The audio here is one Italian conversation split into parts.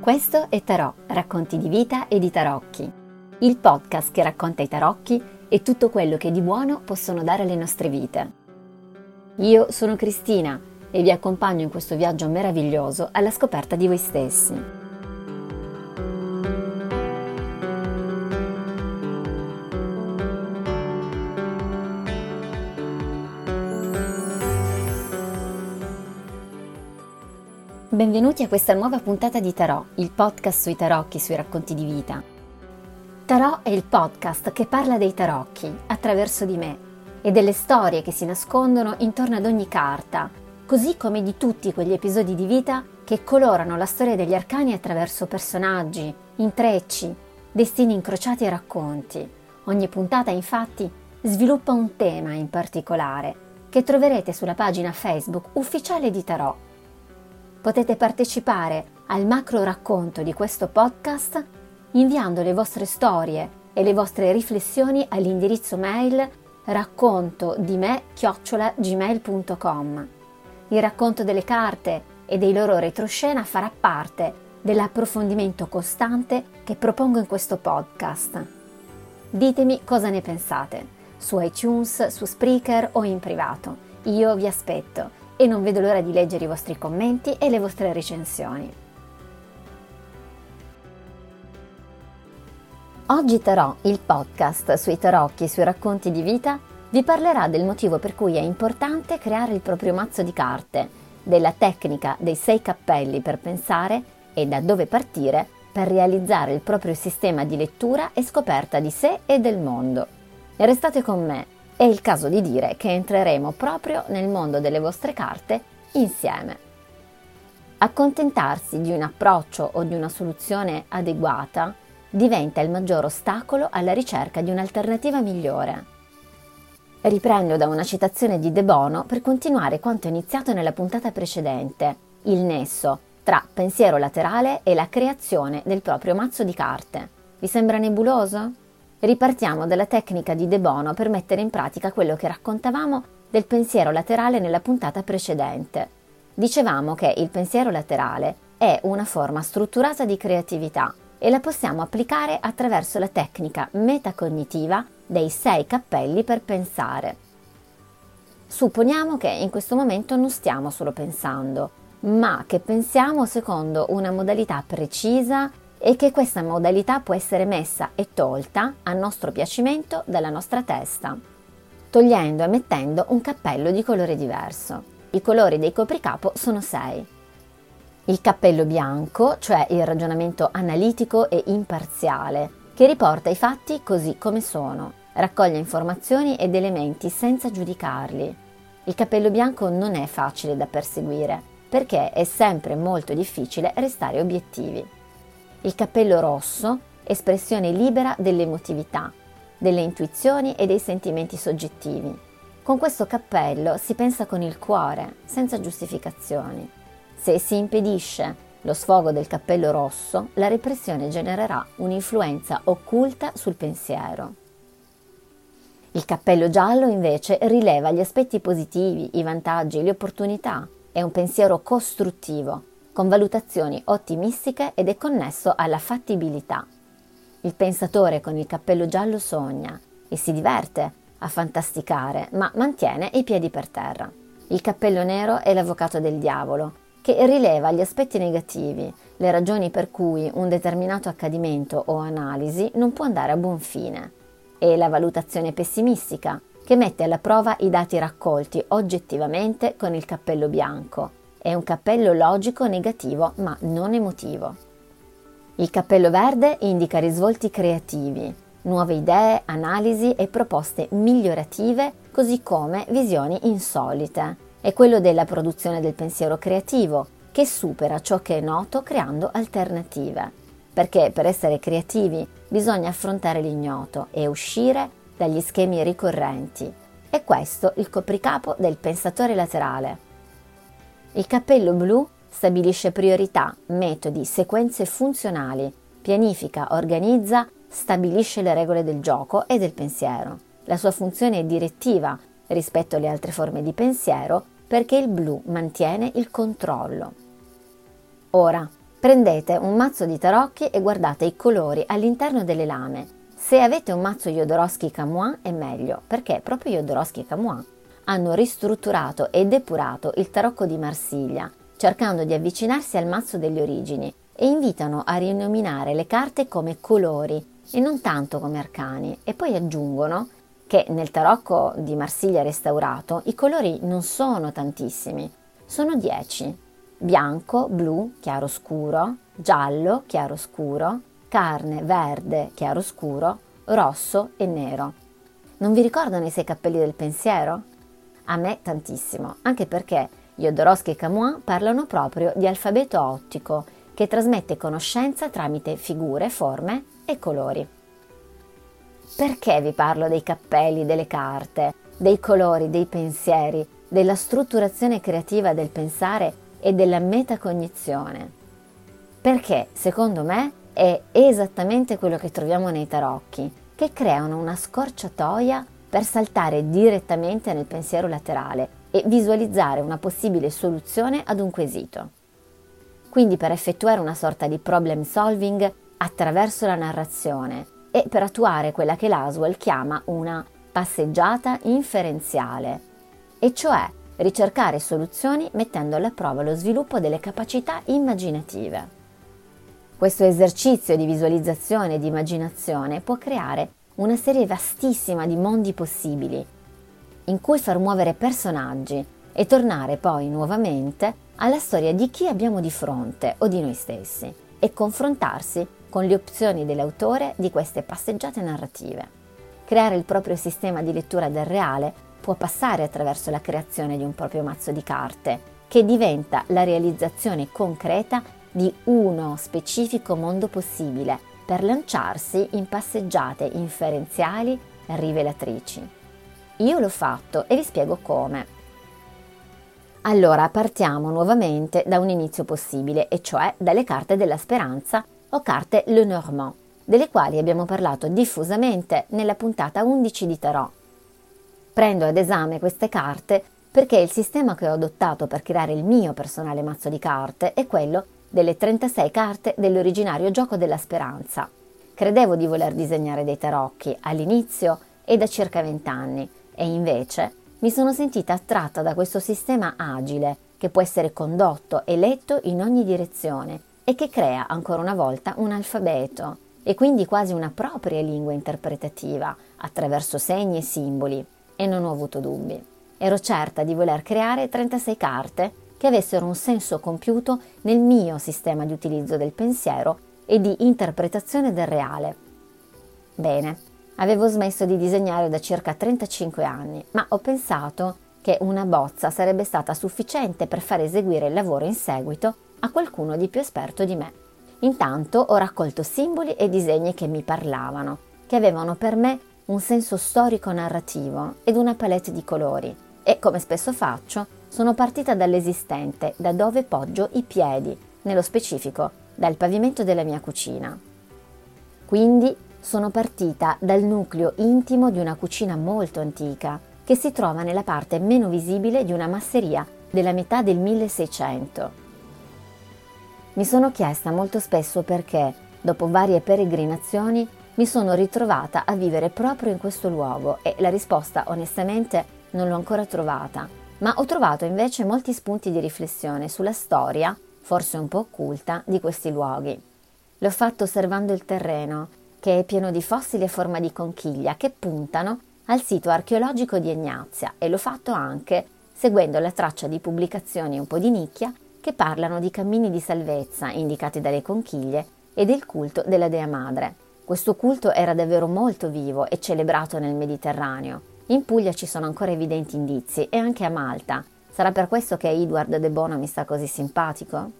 Questo è Tarò, racconti di vita e di tarocchi, il podcast che racconta i tarocchi e tutto quello che di buono possono dare alle nostre vite. Io sono Cristina e vi accompagno in questo viaggio meraviglioso alla scoperta di voi stessi. Benvenuti a questa nuova puntata di Tarò, il podcast sui tarocchi, sui racconti di vita. Tarò è il podcast che parla dei tarocchi, attraverso di me, e delle storie che si nascondono intorno ad ogni carta, così come di tutti quegli episodi di vita che colorano la storia degli arcani attraverso personaggi, intrecci, destini incrociati e racconti. Ogni puntata, infatti, sviluppa un tema in particolare, che troverete sulla pagina Facebook ufficiale di Tarò. Potete partecipare al macro racconto di questo podcast inviando le vostre storie e le vostre riflessioni all'indirizzo mail raccontodime@gmail.com. Il racconto delle carte e dei loro retroscena farà parte dell'approfondimento costante che propongo in questo podcast. Ditemi cosa ne pensate, su iTunes, su Spreaker o in privato. Io vi aspetto. E non vedo l'ora di leggere i vostri commenti e le vostre recensioni. Oggi Tarò, il podcast sui tarocchi e sui racconti di vita, vi parlerà del motivo per cui è importante creare il proprio mazzo di carte, della tecnica dei 6 cappelli per pensare e da dove partire per realizzare il proprio sistema di lettura e scoperta di sé e del mondo. E restate con me. È il caso di dire che entreremo proprio nel mondo delle vostre carte insieme. Accontentarsi di un approccio o di una soluzione adeguata diventa il maggior ostacolo alla ricerca di un'alternativa migliore. Riprendo da una citazione di De Bono per continuare quanto iniziato nella puntata precedente, il nesso tra pensiero laterale e la creazione del proprio mazzo di carte. Vi sembra nebuloso? Ripartiamo dalla tecnica di De Bono per mettere in pratica quello che raccontavamo del pensiero laterale nella puntata precedente. Dicevamo che il pensiero laterale è una forma strutturata di creatività e la possiamo applicare attraverso la tecnica metacognitiva dei 6 cappelli per pensare. Supponiamo che in questo momento non stiamo solo pensando, ma che pensiamo secondo una modalità precisa e che questa modalità può essere messa e tolta a nostro piacimento dalla nostra testa, togliendo e mettendo un cappello di colore diverso. I colori dei copricapo sono 6. Il cappello bianco, cioè il ragionamento analitico e imparziale, che riporta i fatti così come sono, raccoglie informazioni ed elementi senza giudicarli. Il cappello bianco non è facile da perseguire, perché è sempre molto difficile restare obiettivi. Il cappello rosso, espressione libera dell'emotività, delle intuizioni e dei sentimenti soggettivi. Con questo cappello si pensa con il cuore, senza giustificazioni. Se si impedisce lo sfogo del cappello rosso, la repressione genererà un'influenza occulta sul pensiero. Il cappello giallo invece rileva gli aspetti positivi, i vantaggi, le opportunità. È un pensiero costruttivo, con valutazioni ottimistiche ed è connesso alla fattibilità. Il pensatore con il cappello giallo sogna e si diverte a fantasticare, ma mantiene i piedi per terra. Il cappello nero è l'avvocato del diavolo, che rileva gli aspetti negativi, le ragioni per cui un determinato accadimento o analisi non può andare a buon fine, e la valutazione pessimistica, che mette alla prova i dati raccolti oggettivamente con il cappello bianco. È un cappello logico negativo ma non emotivo. Il cappello verde indica risvolti creativi, nuove idee, analisi e proposte migliorative, così come visioni insolite. È quello della produzione del pensiero creativo, che supera ciò che è noto creando alternative. Perché per essere creativi bisogna affrontare l'ignoto e uscire dagli schemi ricorrenti. E questo il copricapo del pensatore laterale. Il cappello blu stabilisce priorità, metodi, sequenze funzionali, pianifica, organizza, stabilisce le regole del gioco e del pensiero. La sua funzione è direttiva rispetto alle altre forme di pensiero perché il blu mantiene il controllo. Ora, prendete un mazzo di tarocchi e guardate i colori all'interno delle lame. Se avete un mazzo Jodorowsky Camoin è meglio, perché proprio Jodorowsky Camoin hanno ristrutturato e depurato il tarocco di Marsiglia, cercando di avvicinarsi al mazzo delle origini, e invitano a rinominare le carte come colori e non tanto come arcani, e poi aggiungono che nel tarocco di Marsiglia restaurato i colori non sono tantissimi, sono 10: bianco, blu, chiaroscuro, giallo, chiaroscuro, carne, verde, chiaroscuro, rosso e nero. Non vi ricordano i 6 cappelli del pensiero? A me tantissimo, anche perché Jodorowsky e Camoin parlano proprio di alfabeto ottico, che trasmette conoscenza tramite figure, forme e colori. Perché vi parlo dei cappelli, delle carte, dei colori, dei pensieri, della strutturazione creativa del pensare e della metacognizione? Perché, secondo me, è esattamente quello che troviamo nei tarocchi, che creano una scorciatoia per saltare direttamente nel pensiero laterale e visualizzare una possibile soluzione ad un quesito. Quindi per effettuare una sorta di problem solving attraverso la narrazione e per attuare quella che Laswell chiama una passeggiata inferenziale, e cioè ricercare soluzioni mettendo alla prova lo sviluppo delle capacità immaginative. Questo esercizio di visualizzazione e di immaginazione può creare una serie vastissima di mondi possibili, in cui far muovere personaggi e tornare poi nuovamente alla storia di chi abbiamo di fronte o di noi stessi e confrontarsi con le opzioni dell'autore di queste passeggiate narrative. Creare il proprio sistema di lettura del reale può passare attraverso la creazione di un proprio mazzo di carte, che diventa la realizzazione concreta di uno specifico mondo possibile per lanciarsi in passeggiate inferenziali rivelatrici. Io l'ho fatto e vi spiego come. Allora, partiamo nuovamente da un inizio possibile, e cioè dalle carte della speranza o carte Le Normand, delle quali abbiamo parlato diffusamente nella puntata 11 di Tarò. Prendo ad esame queste carte perché il sistema che ho adottato per creare il mio personale mazzo di carte è quello delle 36 carte dell'originario gioco della speranza. Credevo di voler disegnare dei tarocchi all'inizio e da circa 20 anni, e invece mi sono sentita attratta da questo sistema agile, che può essere condotto e letto in ogni direzione e che crea ancora una volta un alfabeto e quindi quasi una propria lingua interpretativa attraverso segni e simboli, e non ho avuto dubbi. Ero certa di voler creare 36 carte che avessero un senso compiuto nel mio sistema di utilizzo del pensiero e di interpretazione del reale. Bene. Avevo smesso di disegnare da circa 35 anni, ma ho pensato che una bozza sarebbe stata sufficiente per far eseguire il lavoro in seguito a qualcuno di più esperto di me. Intanto ho raccolto simboli e disegni che mi parlavano, che avevano per me un senso storico-narrativo ed una palette di colori, e come spesso faccio sono partita dall'esistente, da dove poggio i piedi, nello specifico dal pavimento della mia cucina. Quindi sono partita dal nucleo intimo di una cucina molto antica, che si trova nella parte meno visibile di una masseria della metà del 1600. Mi sono chiesta molto spesso perché, dopo varie peregrinazioni, mi sono ritrovata a vivere proprio in questo luogo, e la risposta onestamente non l'ho ancora trovata, ma ho trovato invece molti spunti di riflessione sulla storia, forse un po' occulta, di questi luoghi. L'ho fatto osservando il terreno, che è pieno di fossili a forma di conchiglia che puntano al sito archeologico di Egnazia, e l'ho fatto anche seguendo la traccia di pubblicazioni un po' di nicchia che parlano di cammini di salvezza indicati dalle conchiglie e del culto della Dea Madre. Questo culto era davvero molto vivo e celebrato nel Mediterraneo. In Puglia ci sono ancora evidenti indizi, e anche a Malta. Sarà per questo che Edward De Bono mi sta così simpatico?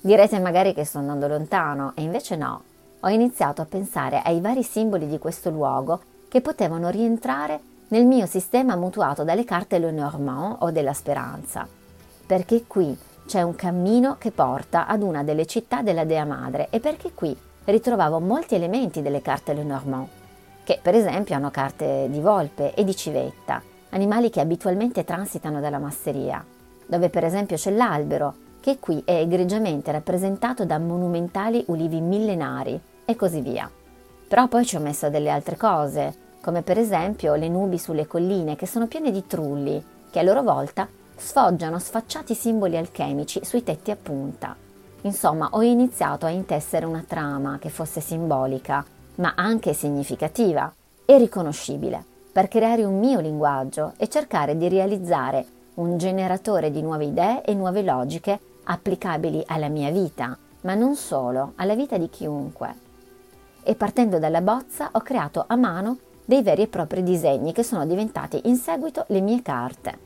Direte magari che sto andando lontano, e invece no. Ho iniziato a pensare ai vari simboli di questo luogo che potevano rientrare nel mio sistema mutuato dalle carte Le Normand o della Speranza, perché qui c'è un cammino che porta ad una delle città della Dea Madre, e perché qui ritrovavo molti elementi delle carte Le Normand, che per esempio hanno carte di volpe e di civetta, animali che abitualmente transitano dalla masseria, dove per esempio c'è l'albero, che qui è egregiamente rappresentato da monumentali ulivi millenari e così via. Però poi ci ho messo delle altre cose, come per esempio le nubi sulle colline che sono piene di trulli, che a loro volta sfoggiano sfacciati simboli alchemici sui tetti a punta. Insomma, ho iniziato a intessere una trama che fosse simbolica, ma anche significativa e riconoscibile, per creare un mio linguaggio e cercare di realizzare un generatore di nuove idee e nuove logiche applicabili alla mia vita, ma non solo, alla vita di chiunque. E partendo dalla bozza ho creato a mano dei veri e propri disegni che sono diventati in seguito le mie carte.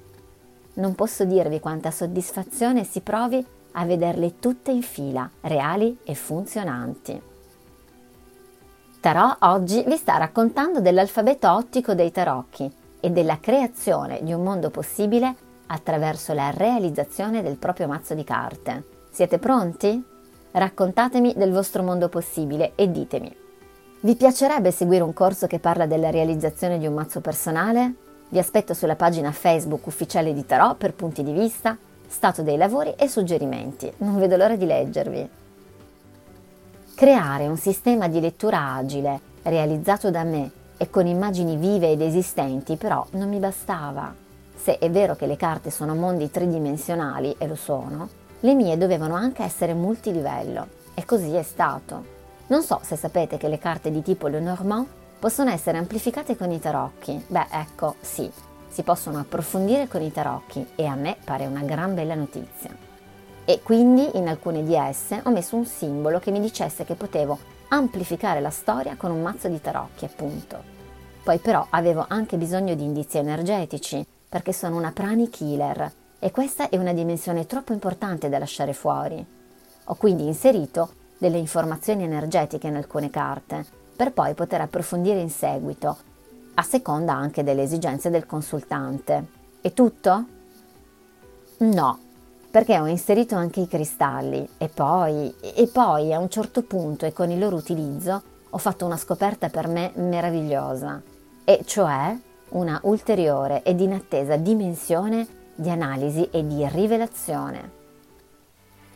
Non posso dirvi quanta soddisfazione si provi a vederle tutte in fila, reali e funzionanti. Tarò oggi vi sta raccontando dell'alfabeto ottico dei tarocchi e della creazione di un mondo possibile attraverso la realizzazione del proprio mazzo di carte. Siete pronti? Raccontatemi del vostro mondo possibile e ditemi: vi piacerebbe seguire un corso che parla della realizzazione di un mazzo personale? Vi aspetto sulla pagina Facebook ufficiale di Tarò per punti di vista, stato dei lavori e suggerimenti. Non vedo l'ora di leggervi. Creare un sistema di lettura agile, realizzato da me e con immagini vive ed esistenti, però non mi bastava. Se è vero che le carte sono mondi tridimensionali, e lo sono, le mie dovevano anche essere multilivello, e così è stato. Non so se sapete che le carte di tipo Le Normand possono essere amplificate con i tarocchi. Beh, ecco, sì. Si possono approfondire con i tarocchi e a me pare una gran bella notizia. E quindi in alcune di esse ho messo un simbolo che mi dicesse che potevo amplificare la storia con un mazzo di tarocchi, appunto. Poi però avevo anche bisogno di indizi energetici, perché sono una pranic healer e questa è una dimensione troppo importante da lasciare fuori. Ho quindi inserito delle informazioni energetiche in alcune carte, per poi poter approfondire in seguito, a seconda anche delle esigenze del consultante. È tutto? No, perché ho inserito anche i cristalli e poi a un certo punto e con il loro utilizzo ho fatto una scoperta per me meravigliosa, e cioè una ulteriore ed inattesa dimensione di analisi e di rivelazione.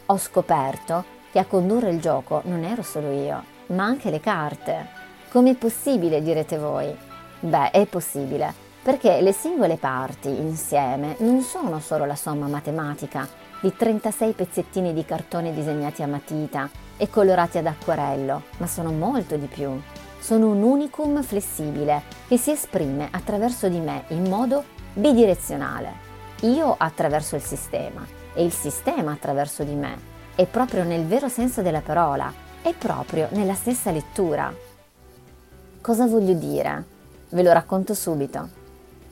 Ho scoperto che a condurre il gioco non ero solo io, ma anche le carte. Com'è possibile, direte voi? Beh, è possibile, perché le singole parti insieme non sono solo la somma matematica di 36 pezzettini di cartone disegnati a matita e colorati ad acquerello, ma sono molto di più. Sono un unicum flessibile che si esprime attraverso di me in modo bidirezionale. Io attraverso il sistema e il sistema attraverso di me, e proprio nel vero senso della parola, e proprio nella stessa lettura. Cosa voglio dire? Ve lo racconto subito.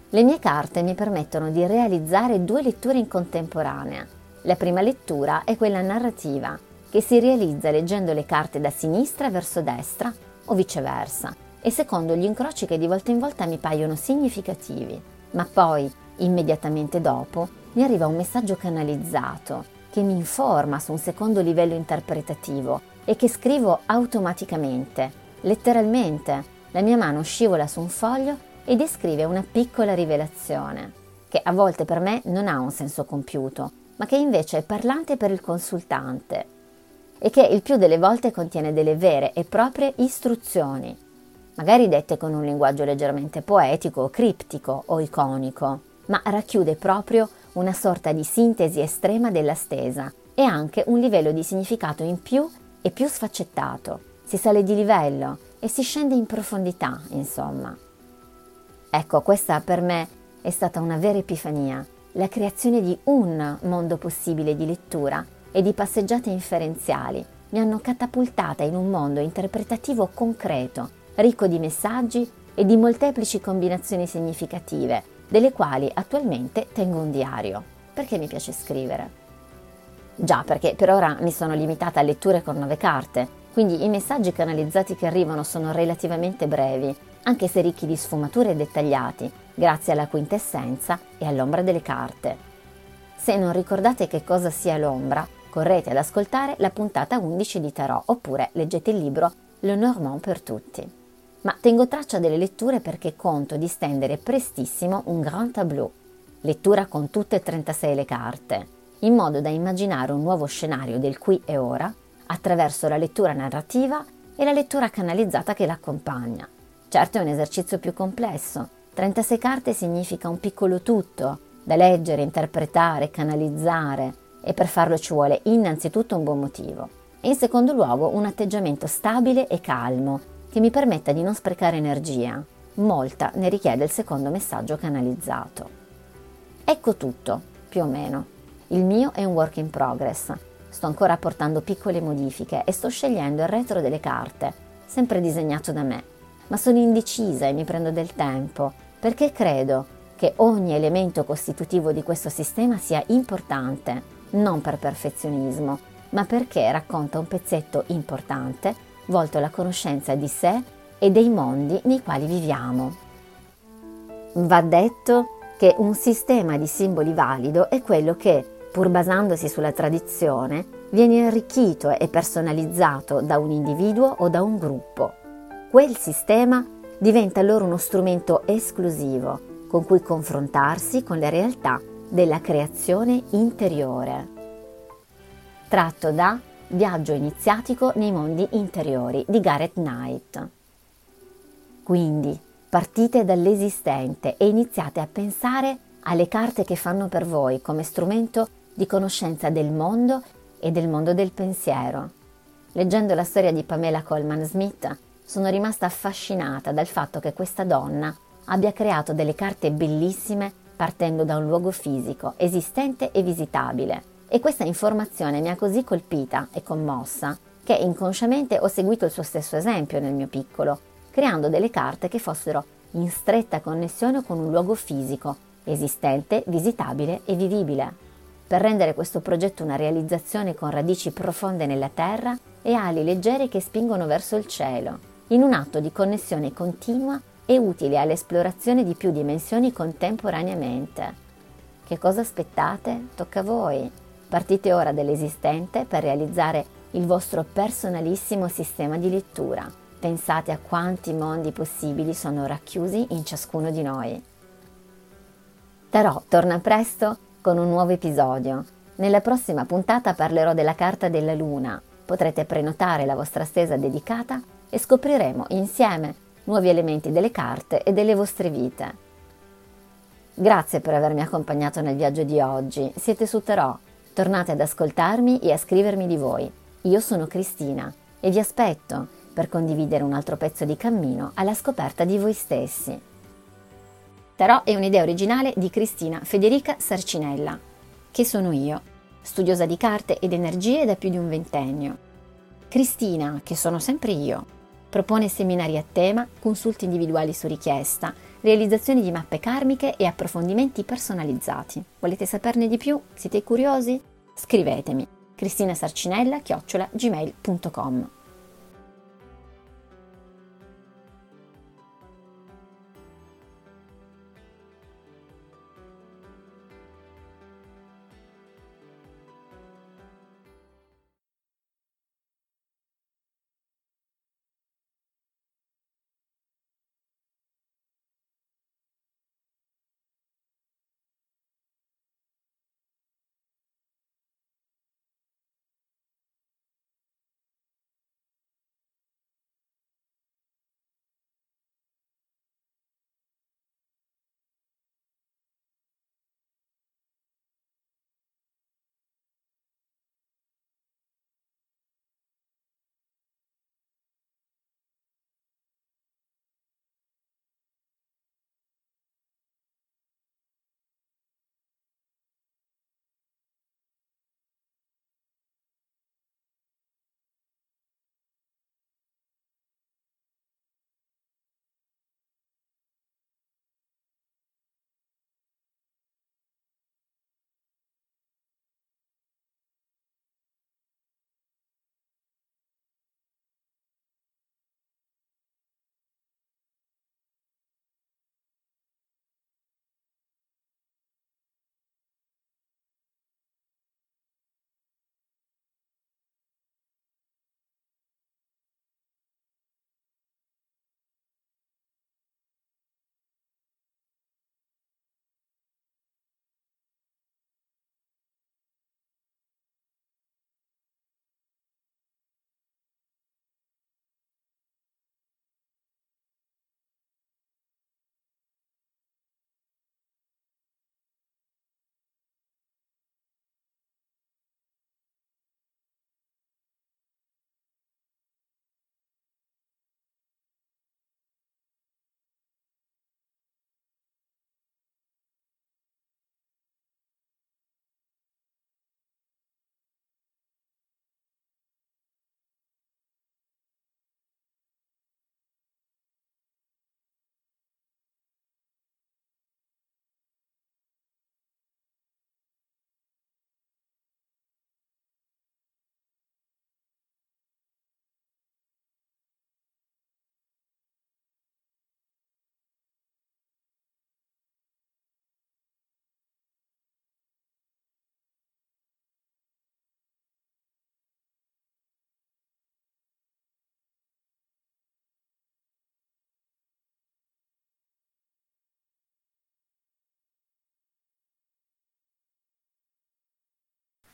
Le mie carte mi permettono di realizzare due letture in contemporanea. La prima lettura è quella narrativa, che si realizza leggendo le carte da sinistra verso destra o viceversa, e secondo gli incroci che di volta in volta mi paiono significativi. Ma poi, immediatamente dopo, mi arriva un messaggio canalizzato, che mi informa su un secondo livello interpretativo e che scrivo automaticamente, letteralmente. La mia mano scivola su un foglio e descrive una piccola rivelazione, che a volte per me non ha un senso compiuto, ma che invece è parlante per il consultante e che il più delle volte contiene delle vere e proprie istruzioni, magari dette con un linguaggio leggermente poetico, criptico o iconico, ma racchiude proprio una sorta di sintesi estrema della stesa e anche un livello di significato in più e più sfaccettato. Si sale di livello e si scende in profondità, insomma. Ecco, questa per me è stata una vera epifania, la creazione di un mondo possibile di lettura e di passeggiate inferenziali mi hanno catapultata in un mondo interpretativo concreto, ricco di messaggi e di molteplici combinazioni significative, delle quali attualmente tengo un diario, perché mi piace scrivere. Già, perché per ora mi sono limitata a letture con 9 carte, quindi i messaggi canalizzati che arrivano sono relativamente brevi, anche se ricchi di sfumature e dettagliati, grazie alla quintessenza e all'ombra delle carte. Se non ricordate che cosa sia l'ombra, correte ad ascoltare la puntata 11 di Tarò, oppure leggete il libro Le Normand per tutti. ma tengo traccia delle letture perché conto di stendere prestissimo un grand tableau, lettura con tutte e 36 le carte, in modo da immaginare un nuovo scenario del qui e ora attraverso la lettura narrativa e la lettura canalizzata che l'accompagna. Certo è un esercizio più complesso, 36 carte significa un piccolo tutto, da leggere, interpretare, canalizzare, e per farlo ci vuole innanzitutto un buon motivo e in secondo luogo un atteggiamento stabile e calmo che mi permetta di non sprecare energia, molta ne richiede il secondo messaggio canalizzato. Ecco tutto, più o meno. Il mio è un work in progress, sto ancora apportando piccole modifiche e sto scegliendo il retro delle carte, sempre disegnato da me, ma sono indecisa e mi prendo del tempo perché credo che ogni elemento costitutivo di questo sistema sia importante, non per perfezionismo, ma perché racconta un pezzetto importante volto alla conoscenza di sé e dei mondi nei quali viviamo. Va detto che un sistema di simboli valido è quello che, pur basandosi sulla tradizione, viene arricchito e personalizzato da un individuo o da un gruppo. Quel sistema diventa allora uno strumento esclusivo con cui confrontarsi con le realtà della creazione interiore. Tratto da Viaggio iniziatico nei mondi interiori di Gareth Knight. Quindi partite dall'esistente e iniziate a pensare alle carte che fanno per voi come strumento di conoscenza del mondo e del mondo del pensiero. Leggendo la storia di Pamela Colman Smith sono rimasta affascinata dal fatto che questa donna abbia creato delle carte bellissime partendo da un luogo fisico, esistente e visitabile. E questa informazione mi ha così colpita e commossa che inconsciamente ho seguito il suo stesso esempio nel mio piccolo, creando delle carte che fossero in stretta connessione con un luogo fisico, esistente, visitabile e vivibile. Per rendere questo progetto una realizzazione con radici profonde nella terra e ali leggere che spingono verso il cielo, in un atto di connessione continua e utile all'esplorazione di più dimensioni contemporaneamente. Che cosa aspettate? Tocca a voi. Partite ora dall'esistente per realizzare il vostro personalissimo sistema di lettura. Pensate a quanti mondi possibili sono racchiusi in ciascuno di noi. Tarò torna presto con un nuovo episodio. Nella prossima puntata parlerò della carta della luna. Potrete prenotare la vostra stesa dedicata e scopriremo insieme nuovi elementi delle carte e delle vostre vite. Grazie per avermi accompagnato nel viaggio di oggi. Siete su Tarò. Tornate ad ascoltarmi e a scrivermi di voi. Io sono Cristina e vi aspetto per condividere un altro pezzo di cammino alla scoperta di voi stessi. Tarò è un'idea originale di Cristina Federica Sarcinella, che sono io, studiosa di carte ed energie da più di un ventennio. Cristina, che sono sempre io, propone seminari a tema, consulti individuali su richiesta, realizzazioni di mappe karmiche e approfondimenti personalizzati. Volete saperne di più? Siete curiosi? Scrivetemi: cristinasarcinella@gmail.com